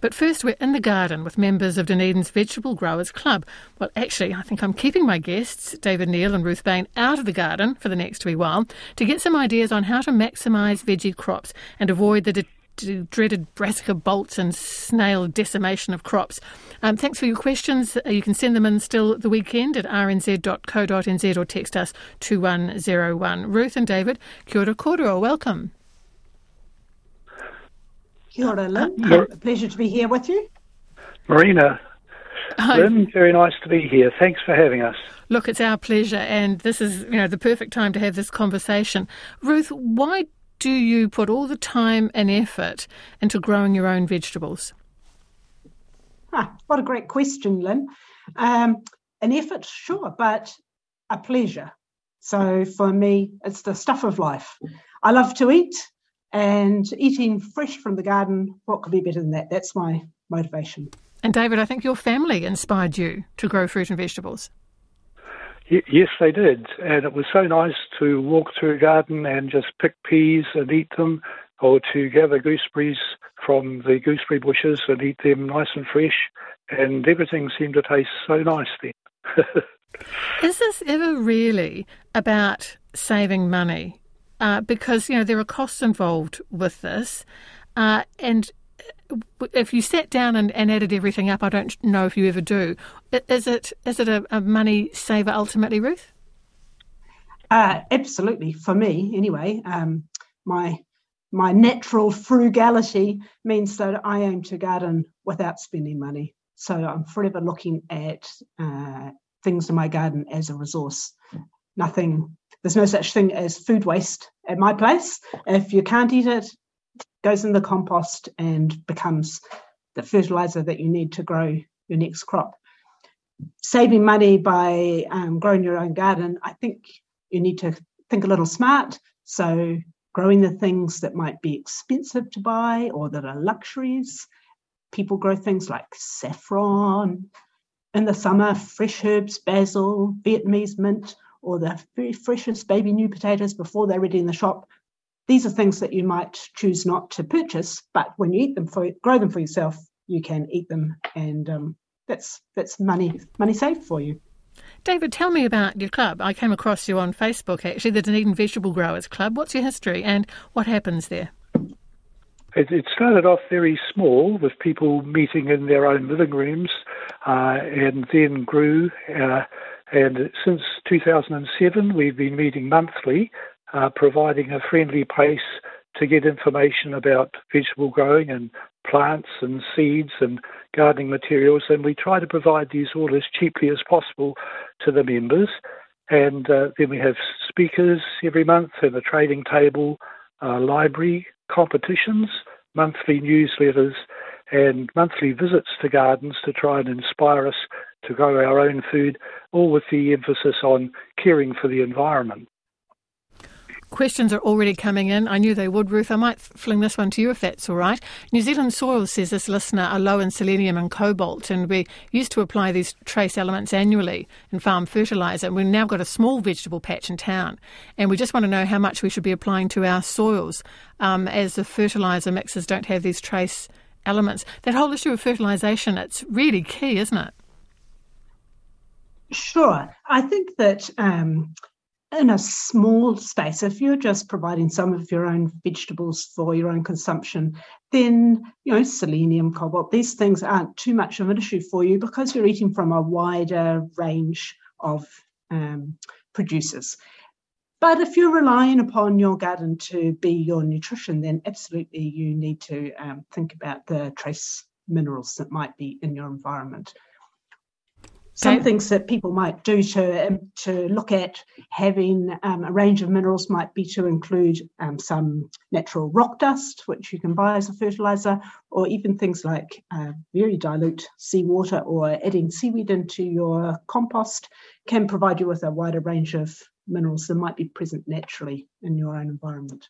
But first we're in the garden with members of Dunedin's Vegetable Growers Club. Well, actually, I think I'm keeping my guests, David Neill and Ruth Bain, out of the garden for the next wee while to get some ideas on how to maximise veggie crops and avoid the dreaded brassica bolts and snail decimation of crops. Thanks for your questions. You can send them in still the weekend at rnz.co.nz or text us 2101. Ruth and David, kia ora kōrero, welcome. Kia ora, Lynn. A pleasure to be here with you. Marina, Lynn, very nice to be here. Thanks for having us. Look, it's our pleasure, and this is, the perfect time to have this conversation. Ruth, why do you put all the time and effort into growing your own vegetables? What a great question, Lynn. An effort, sure, but a pleasure. So for me, it's the stuff of life. I love to eat. And eating fresh from the garden, what could be better than that? That's my motivation. And David, I think your family inspired you to grow fruit and vegetables. Yes, they did. And it was so nice to walk through a garden and just pick peas and eat them, or to gather gooseberries from the gooseberry bushes and eat them nice and fresh. And everything seemed to taste so nice then. Is this ever really about saving money? Because, there are costs involved with this. And if you sat down and added everything up, I don't know if you ever do. Is it a money saver ultimately, Ruth? Absolutely, for me anyway. My natural frugality means that I aim to garden without spending money. So I'm forever looking at things in my garden as a resource. There's no such thing as food waste at my place. If you can't eat it, it goes in the compost and becomes the fertiliser that you need to grow your next crop. Saving money by growing your own garden, I think you need to think a little smart. So growing the things that might be expensive to buy or that are luxuries. People grow things like saffron in the summer, fresh herbs, basil, Vietnamese mint, or the very freshest baby new potatoes before they're ready in the shop. These are things that you might choose not to purchase, but when you grow them for yourself, you can eat them, and that's money saved for you. David, tell me about your club. I came across you on Facebook, actually, the Dunedin Vegetable Growers Club. What's your history and what happens there? It started off very small with people meeting in their own living rooms and then grew. And since 2007, we've been meeting monthly, providing a friendly place to get information about vegetable growing and plants and seeds and gardening materials. And we try to provide these all as cheaply as possible to the members. And then we have speakers every month and a trading table, library, competitions, monthly newsletters, and monthly visits to gardens to try and inspire us to grow our own food, all with the emphasis on caring for the environment. Questions are already coming in. I knew they would, Ruth. I might fling this one to you if that's all right. New Zealand soils, says this listener, are low in selenium and cobalt, and we used to apply these trace elements annually in farm fertiliser, and we've now got a small vegetable patch in town, and we just want to know how much we should be applying to our soils as the fertiliser mixers don't have these trace elements. That whole issue of fertilisation, it's really key, isn't it? Sure. I think that in a small space, if you're just providing some of your own vegetables for your own consumption, then, selenium, cobalt, these things aren't too much of an issue for you because you're eating from a wider range of producers. But if you're relying upon your garden to be your nutrition, then absolutely you need to think about the trace minerals that might be in your environment. Some things that people might do to look at having a range of minerals might be to include some natural rock dust, which you can buy as a fertiliser, or even things like very dilute seawater, or adding seaweed into your compost can provide you with a wider range of minerals that might be present naturally in your own environment.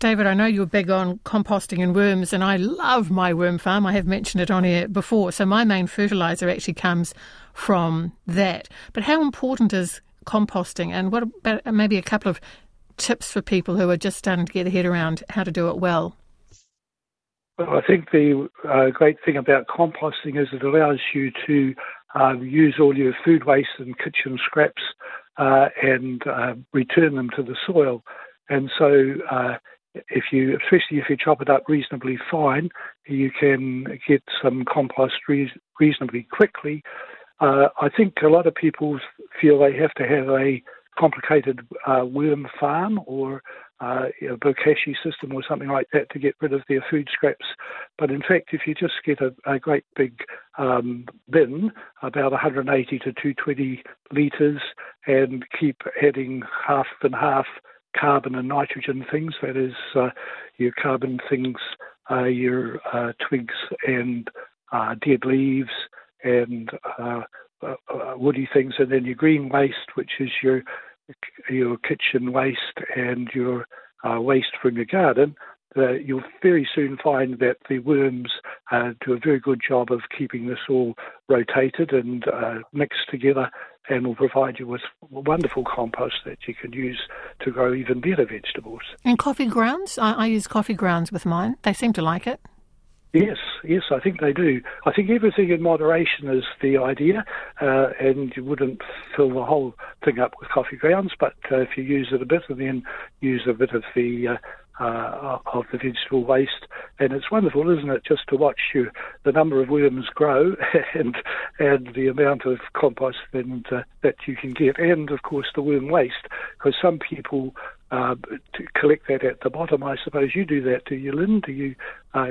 David, I know you're big on composting and worms, and I love my worm farm. I have mentioned it on air before. So my main fertiliser actually comes from that. But how important is composting? And what about maybe a couple of tips for people who are just starting to get their head around how to do it well? Well, I think the great thing about composting is it allows you to use all your food waste and kitchen scraps and return them to the soil. And so especially if you chop it up reasonably fine, you can get some compost reasonably quickly. I think a lot of people feel they have to have a complicated worm farm or a Bokashi system or something like that to get rid of their food scraps. But in fact, if you just get a great big bin, about 180 to 220 litres, and keep adding half and half carbon and nitrogen things, that is your carbon things, your twigs and dead leaves and woody things, and then your green waste, which is your kitchen waste and your waste from your garden, you'll very soon find that the worms do a very good job of keeping this all rotated and mixed together, and will provide you with wonderful compost that you can use to grow even better vegetables. And coffee grounds? I use coffee grounds with mine. They seem to like it. Yes, I think they do. I think everything in moderation is the idea, and you wouldn't fill the whole thing up with coffee grounds, but if you use it a bit and then use a bit of the vegetable waste, and it's wonderful, isn't it, just to watch the number of worms grow and the amount of compost that you can get, and of course the worm waste, because some people to collect that at the bottom. I suppose you do that, do you, Lynn? Do you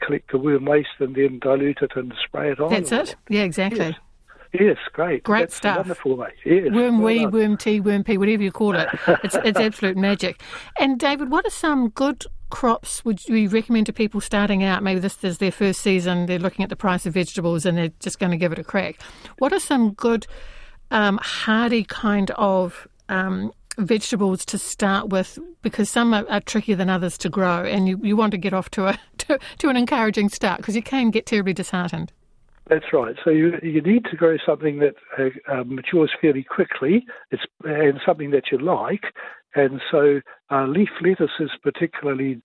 collect the worm waste and then dilute it and spray it on? That's it. Yeah, exactly. Yes, great. Great That's stuff. Wonderful way. Yes, worm wee, worm tea, worm pea, whatever you call it. It's absolute magic. And David, what are some good crops would you recommend to people starting out? Maybe this is their first season. They're looking at the price of vegetables and they're just going to give it a crack. What are some good hardy kind of vegetables to start with, because some are trickier than others to grow, and you want to get off to an encouraging start, because you can get terribly disheartened. That's right. So you need to grow something that matures fairly quickly, and something that you like. And so leaf lettuce is particularly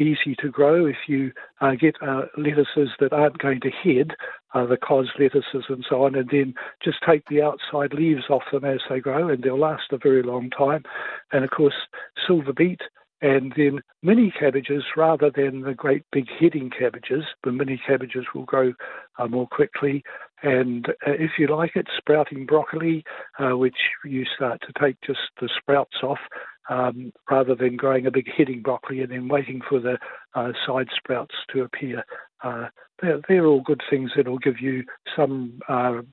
easy to grow if you get lettuces that aren't going to head, the cos lettuces and so on, and then just take the outside leaves off them as they grow, and they'll last a very long time. And of course, silver beet, and then mini cabbages rather than the great big heading cabbages. The mini cabbages will grow more quickly. And if you like it, sprouting broccoli, which you start to take just the sprouts off, rather than growing a big heading broccoli and then waiting for the side sprouts to appear. They're all good things that will give you some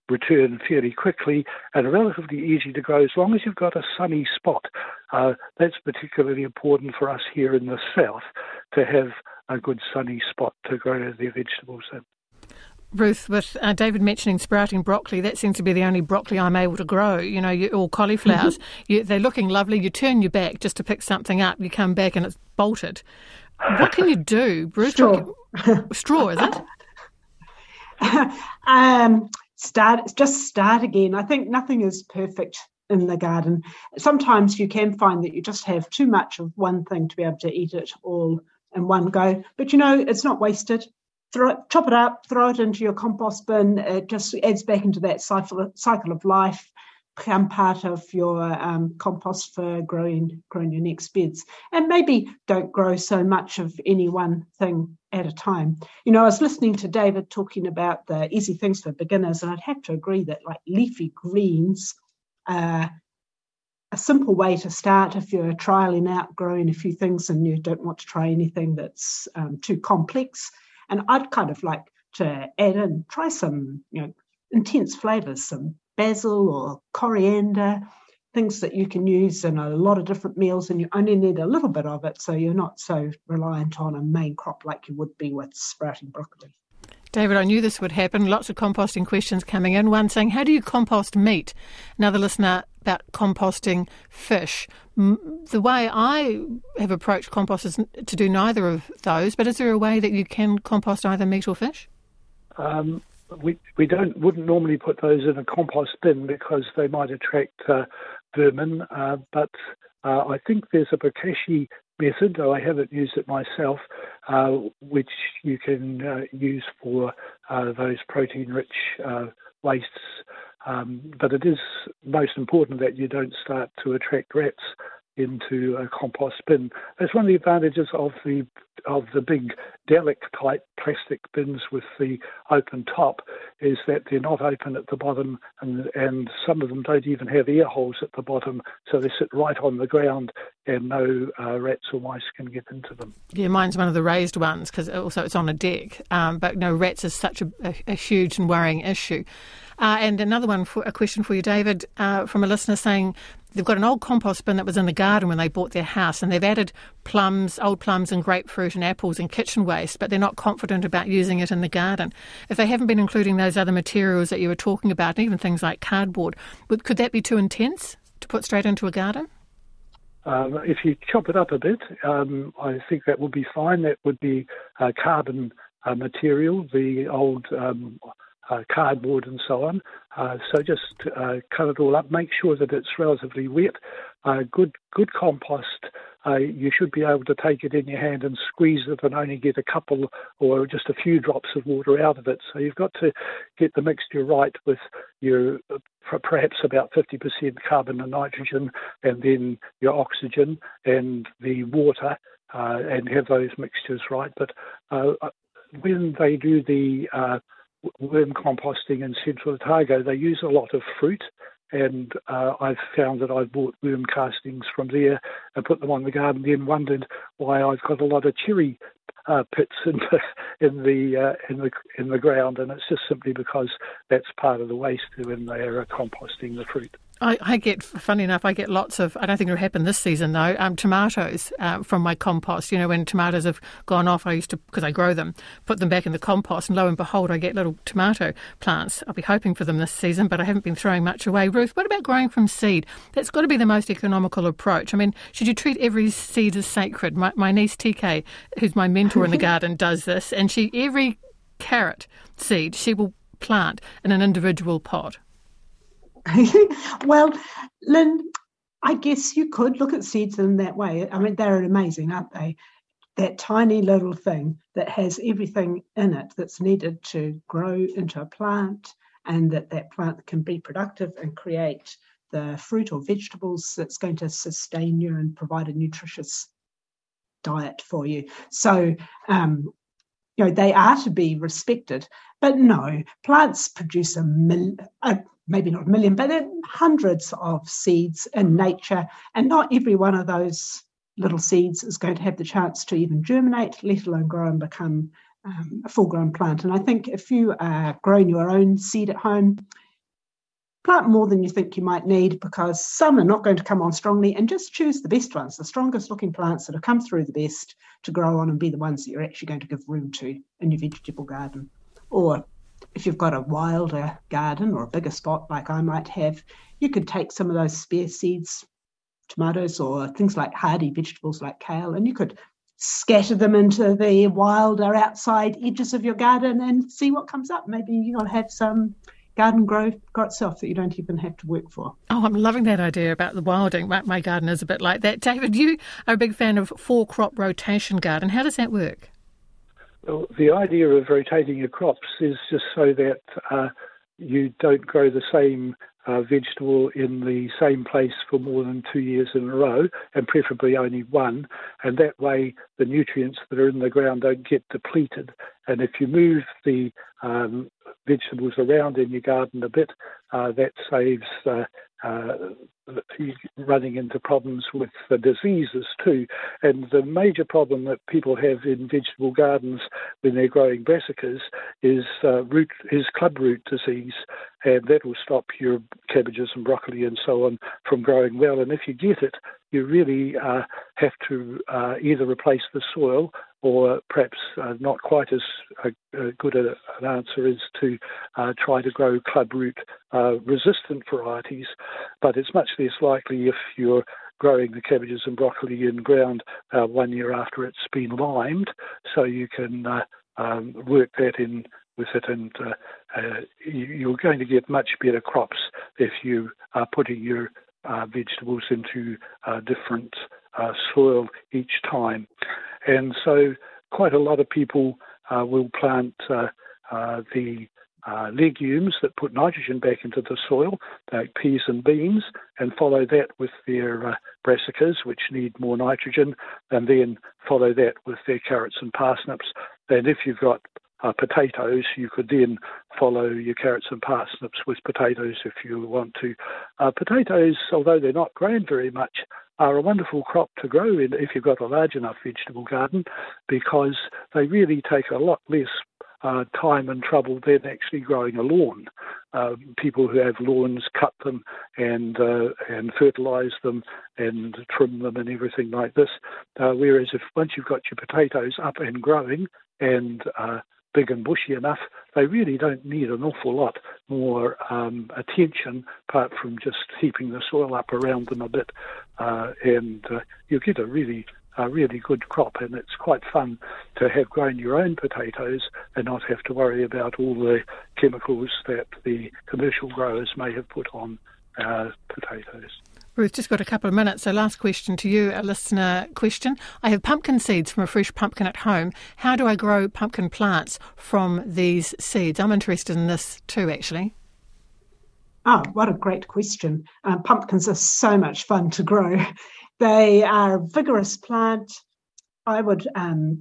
return fairly quickly, and relatively easy to grow as long as you've got a sunny spot. That's particularly important for us here in the south, to have a good sunny spot to grow their vegetables in. Ruth, with David mentioning sprouting broccoli, that seems to be the only broccoli I'm able to grow, or cauliflowers. Mm-hmm. They're looking lovely. You turn your back just to pick something up. You come back and it's bolted. What can you do, Ruth? Straw, is it? Start again. I think nothing is perfect in the garden. Sometimes you can find that you just have too much of one thing to be able to eat it all in one go. But, it's not wasted. Chop it up, throw it into your compost bin. It just adds back into that cycle of life, become part of your compost for growing your next beds. And maybe don't grow so much of any one thing at a time. I was listening to David talking about the easy things for beginners, and I'd have to agree that like leafy greens a simple way to start if you're trialing out growing a few things and you don't want to try anything that's too complex. And I'd kind of like to add in, try some, intense flavours, some basil or coriander, things that you can use in a lot of different meals, and you only need a little bit of it, so you're not so reliant on a main crop like you would be with sprouting broccoli. David, I knew this would happen. Lots of composting questions coming in. One saying, how do you compost meat? Another listener about composting fish. The way I have approached compost is to do neither of those, but is there a way that you can compost either meat or fish? We wouldn't normally put those in a compost bin because they might attract vermin, but I think there's a Bokashi method, though I haven't used it myself, which you can use for those protein-rich wastes. But it is most important that you don't start to attract rats into a compost bin. That's one of the advantages of the big Delic type plastic bins with the open top, is that they're not open at the bottom, and some of them don't even have air holes at the bottom, so they sit right on the ground and no rats or mice can get into them. Yeah, mine's one of the raised ones because also it's on a deck, but no, rats is such a huge and worrying issue. And another one, a question for you, David, from a listener saying they've got an old compost bin that was in the garden when they bought their house, and they've added plums, old plums and grapefruit and apples and kitchen waste, but they're not confident about using it in the garden. If they haven't been including those other materials that you were talking about, and even things like cardboard, could that be too intense to put straight into a garden? If you chop it up a bit, I think that would be fine. That would be carbon material, the old cardboard and so on. So just cut it all up. Make sure that it's relatively wet. Good compost, you should be able to take it in your hand and squeeze it and only get a couple or just a few drops of water out of it. So you've got to get the mixture right with your perhaps about 50% carbon and nitrogen, and then your oxygen and the water, and have those mixtures right. But when they do the worm composting in Central Otago, they use a lot of fruit, and I've found that I've bought worm castings from there and put them on the garden, then wondered why I've got a lot of cherry pits in the ground, and it's just simply because that's part of the waste when they are composting the fruit. Funny enough, I get lots of, I don't think it'll happen this season though, tomatoes from my compost. You know, when tomatoes have gone off, I used to, because I grow them, put them back in the compost, and lo and behold, I get little tomato plants. I'll be hoping for them this season, but I haven't been throwing much away. Ruth, what about growing from seed? That's got to be the most economical approach. I mean, should you treat every seed as sacred? My niece TK, who's my mentor in the garden, does this, and every carrot seed, she will plant in an individual pot. Well, Lynn, I guess you could look at seeds in that way. I mean, they're amazing, aren't they? That tiny little thing that has everything in it that's needed to grow into a plant, and that plant can be productive and create the fruit or vegetables that's going to sustain you and provide a nutritious diet for you. So, you know, they are to be respected. But no, plants produce maybe not a million, but hundreds of seeds in nature, and not every one of those little seeds is going to have the chance to even germinate, let alone grow and become a full-grown plant. And I think if you are growing your own seed at home, plant more than you think you might need, because some are not going to come on strongly, and just choose the best ones, the strongest looking plants that have come through the best to grow on and be the ones that you're actually going to give room to in your vegetable garden. Or if you've got a wilder garden or a bigger spot like I might have, you could take some of those spare seeds, tomatoes or things like hardy vegetables like kale, and you could scatter them into the wilder outside edges of your garden and see what comes up. Maybe you'll have some garden grow itself that you don't even have to work for. Oh, I'm loving that idea about the wilding. My garden is a bit like that. David, you are a big fan of 4-crop rotation garden. How does that work? Well, the idea of rotating your crops is just so that you don't grow the same vegetable in the same place for more than 2 years in a row, and preferably only one, and that way the nutrients that are in the ground don't get depleted. And if you move the vegetables around in your garden a bit, that saves running into problems with the diseases too. And the major problem that people have in vegetable gardens when they're growing brassicas is club root disease, and that will stop your cabbages and broccoli and so on from growing well. And if you get it, you really have to either replace the soil, or perhaps not quite as good an answer is to try to grow club root resistant varieties. But it's much less likely if you're growing the cabbages and broccoli in ground 1 year after it's been limed, so you can work that in with it, and you're going to get much better crops if you are putting your vegetables into different soil each time. And so quite a lot of people will plant the legumes that put nitrogen back into the soil, like peas and beans, and follow that with their brassicas, which need more nitrogen, and then follow that with their carrots and parsnips. And if you've got potatoes, you could then follow your carrots and parsnips with potatoes if you want to. Potatoes, although they're not grown very much, are a wonderful crop to grow in if you've got a large enough vegetable garden, because they really take a lot less time and trouble than actually growing a lawn. People who have lawns cut them and fertilise them and trim them and everything like this. Whereas if once you've got your potatoes up and growing and big and bushy enough, they really don't need an awful lot more attention apart from just heaping the soil up around them a bit, and you'll get a really good crop. And it's quite fun to have grown your own potatoes and not have to worry about all the chemicals that the commercial growers may have put on potatoes. We've just got a couple of minutes, so last question to you, a listener question. I have pumpkin seeds from a fresh pumpkin at home. How do I grow pumpkin plants from these seeds? I'm interested in this too, actually. Oh, what a great question. Pumpkins are so much fun to grow. They are a vigorous plant. I would,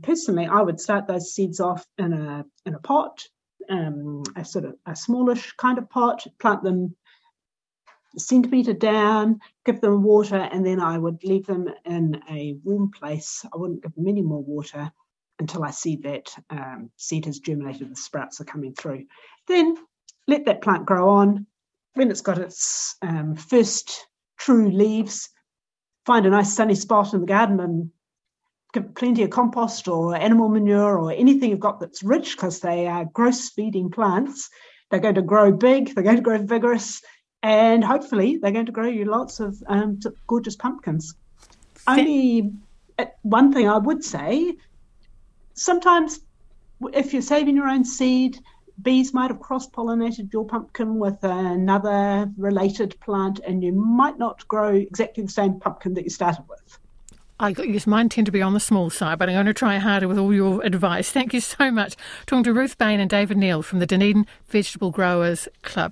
personally, start those seeds off in a pot, a sort of a smallish kind of pot, plant them a centimetre down, give them water, and then I would leave them in a warm place. I wouldn't give them any more water until I see that seed has germinated, the sprouts are coming through. Then let that plant grow on. When it's got its first true leaves, find a nice sunny spot in the garden and give plenty of compost or animal manure or anything you've got that's rich, because they are growth-feeding plants. They're going to grow big, they're going to grow vigorous, and hopefully they're going to grow you lots of gorgeous pumpkins. Only one thing I would say, sometimes if you're saving your own seed, bees might have cross-pollinated your pumpkin with another related plant, and you might not grow exactly the same pumpkin that you started with. Mine tend to be on the small side, but I'm going to try harder with all your advice. Thank you so much. Talking to Ruth Bain and David Neill from the Dunedin Vegetable Growers Club.